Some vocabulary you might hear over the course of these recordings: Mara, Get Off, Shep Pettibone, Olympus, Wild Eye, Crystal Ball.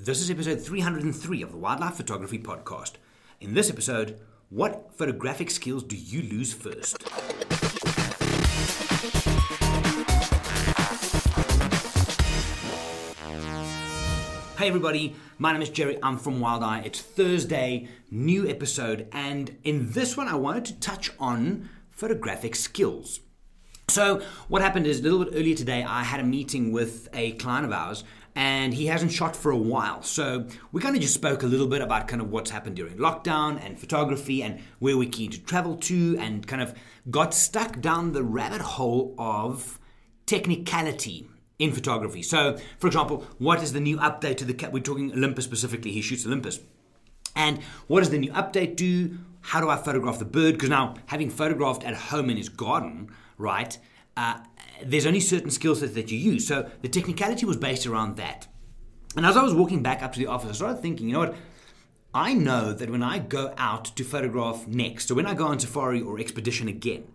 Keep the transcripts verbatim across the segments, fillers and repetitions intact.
This is episode three hundred three of the Wildlife Photography Podcast. In this episode, what photographic skills do you lose first? Hey everybody, my name is Jerry, I'm from Wild Eye. It's Thursday, new episode, and in this one I wanted to touch on photographic skills. So what happened is a little bit earlier today I had a meeting with a client of ours and he hasn't shot for a while. So we kind of just spoke a little bit about kind of what's happened during lockdown and photography and where we're keen to travel to, and kind of got stuck down the rabbit hole of technicality in photography. So, for example, what is the new update to the cat? We're talking Olympus specifically. He shoots Olympus. And what does the new update do? How do I photograph the bird? Because now, having photographed at home in his garden, right, uh, there's only certain skill sets that you use. So the technicality was based around that. And as I was walking back up to the office, I started thinking, you know what? I know that when I go out to photograph next, so when I go on safari or expedition again,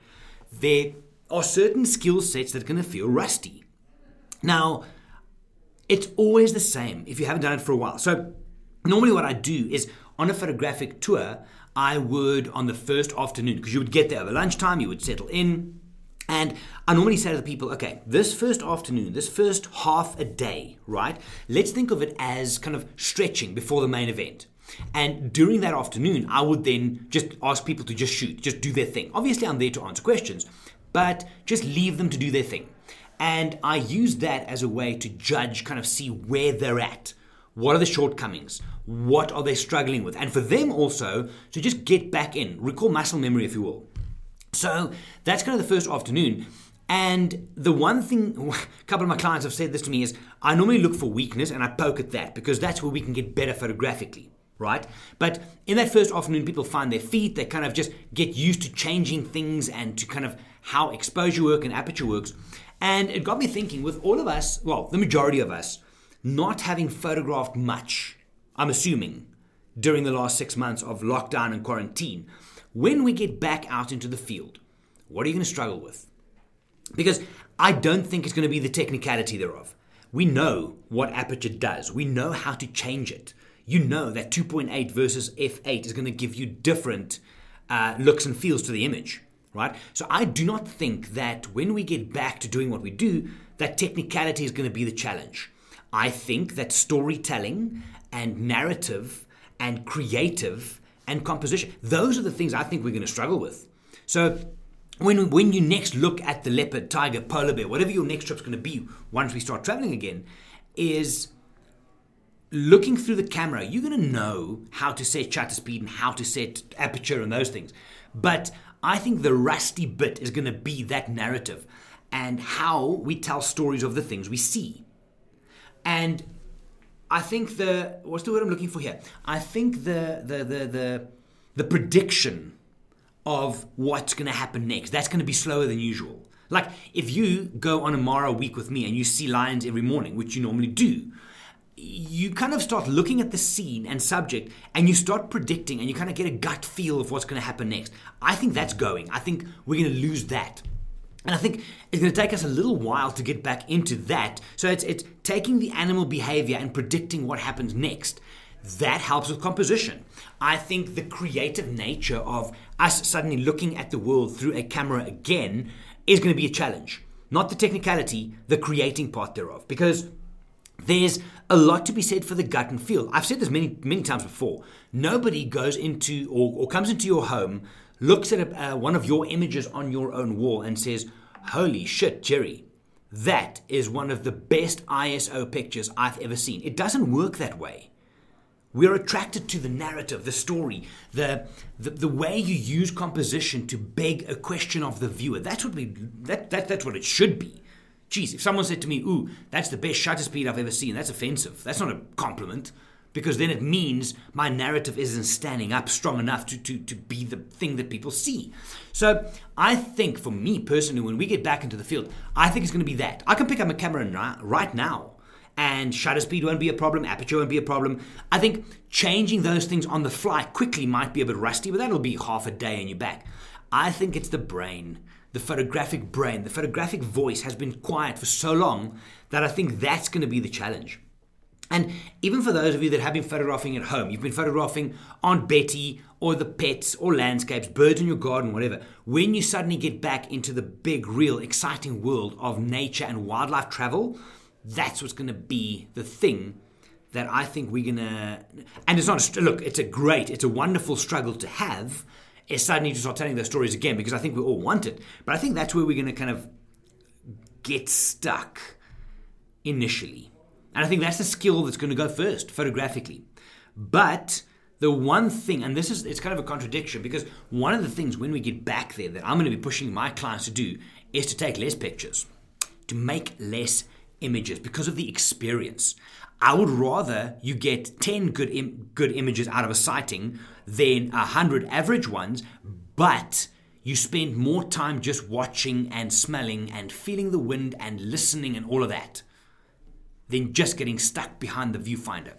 there are certain skill sets that are going to feel rusty. Now, it's always the same if you haven't done it for a while. So normally what I do is on a photographic tour, I would, on the first afternoon, because you would get there over lunchtime, you would settle in, and I normally say to the people, okay, this first afternoon, this first half a day, right, let's think of it as kind of stretching before the main event. And during that afternoon, I would then just ask people to just shoot, just do their thing. Obviously, I'm there to answer questions, but just leave them to do their thing. And I use that as a way to judge, kind of see where they're at. What are the shortcomings? What are they struggling with? And for them also to just get back in, recall muscle memory, if you will. So that's kind of the first afternoon. And the one thing, a couple of my clients have said this to me is, I normally look for weakness and I poke at that because that's where we can get better photographically, right? But in that first afternoon, people find their feet. They kind of just get used to changing things and to kind of how exposure work and aperture works. And it got me thinking, with all of us, well, the majority of us, not having photographed much, I'm assuming, during the last six months of lockdown and quarantine, when we get back out into the field, what are you going to struggle with? Because I don't think it's going to be the technicality thereof. We know what aperture does. We know how to change it. You know that two point eight versus f eight is going to give you different uh, looks and feels to the image. Right? So I do not think that when we get back to doing what we do, that technicality is going to be the challenge. I think that storytelling and narrative and creative and composition, those are the things I think we're going to struggle with. So when when you next look at the leopard, tiger, polar bear, whatever your next trip's going to be once we start traveling again, is looking through the camera. You're going to know how to set shutter speed and how to set aperture and those things. But I think the rusty bit is going to be that narrative and how we tell stories of the things we see. And I think the, what's the word I'm looking for here? I think the the the the, the prediction of what's going to happen next, that's going to be slower than usual. Like if you go on a Mara week with me and you see lions every morning, which you normally do, you kind of start looking at the scene and subject and you start predicting and you kind of get a gut feel of what's going to happen next. I think that's going. I think we're going to lose that. And I think it's going to take us a little while to get back into that. So it's it's taking the animal behavior and predicting what happens next. That helps with composition. I think the creative nature of us suddenly looking at the world through a camera again is going to be a challenge. Not the technicality, the creating part thereof. Because there's a lot to be said for the gut and feel. I've said this many, many times before. Nobody goes into or, or comes into your home, looks at a, uh, one of your images on your own wall and says, holy shit, Jerry, that is one of the best I S O pictures I've ever seen. It doesn't work that way. We're attracted to the narrative, the story, the, the the way you use composition to beg a question of the viewer. That's what we that, that that's what it should be. Jeez, if someone said to me, ooh, that's the best shutter speed I've ever seen, that's offensive. That's not a compliment, because then it means my narrative isn't standing up strong enough to, to, to be the thing that people see. So I think for me personally, when we get back into the field, I think it's going to be that. I can pick up a camera na- right now and shutter speed won't be a problem, aperture won't be a problem. I think changing those things on the fly quickly might be a bit rusty, but that'll be half a day and you're back. I think it's the brain. The photographic brain, the photographic voice has been quiet for so long that I think that's going to be the challenge. And even for those of you that have been photographing at home, you've been photographing Aunt Betty or the pets or landscapes, birds in your garden, whatever. When you suddenly get back into the big, real, exciting world of nature and wildlife travel, that's what's going to be the thing that I think we're going to... And it's not... A, look, it's a great, it's a wonderful struggle to have, is suddenly to start telling those stories again, because I think we all want it. But I think that's where we're going to kind of get stuck initially. And I think that's the skill that's going to go first, photographically. But the one thing, and this is, it's kind of a contradiction, because one of the things when we get back there that I'm going to be pushing my clients to do is to take less pictures, to make less images because of the experience. I would rather you get ten good im- good images out of a sighting than one hundred average ones, but you spend more time just watching and smelling and feeling the wind and listening and all of that than just getting stuck behind the viewfinder.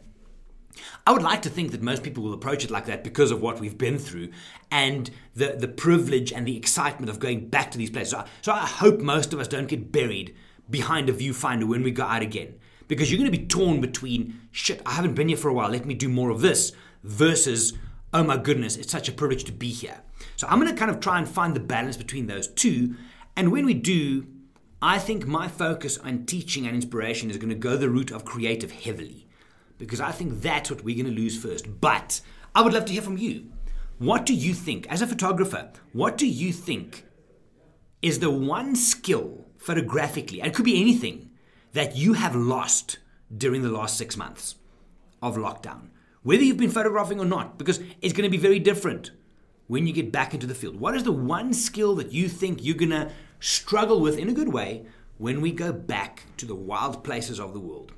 I would like to think that most people will approach it like that because of what we've been through and the, the privilege and the excitement of going back to these places. So I, so I hope most of us don't get buried behind a viewfinder when we go out again. Because you're going to be torn between, shit, I haven't been here for a while, let me do more of this, versus, oh my goodness, it's such a privilege to be here. So I'm going to kind of try and find the balance between those two. And when we do, I think my focus on teaching and inspiration is going to go the route of creative heavily. Because I think that's what we're going to lose first. But I would love to hear from you. What do you think, as a photographer, what do you think is the one skill photographically, and it could be anything, that you have lost during the last six months of lockdown, whether you've been photographing or not, because it's going to be very different when you get back into the field. What is the one skill that you think you're going to struggle with in a good way when we go back to the wild places of the world?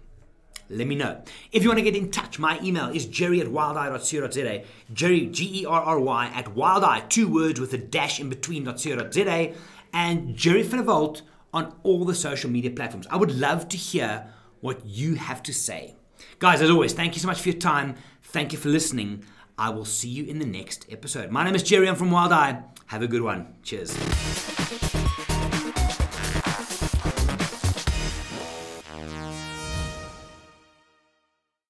Let me know. If you want to get in touch, my email is jerry at wildeye dot co dot za, jerry, G E R R Y, at wildeye, two words with a dash in between, .co.za, and Jerry Finnevolt on all the social media platforms. I would love to hear what you have to say. Guys, as always, thank you so much for your time. Thank you for listening. I will see you in the next episode. My name is Jerry. I'm from Wild Eye. Have a good one. Cheers.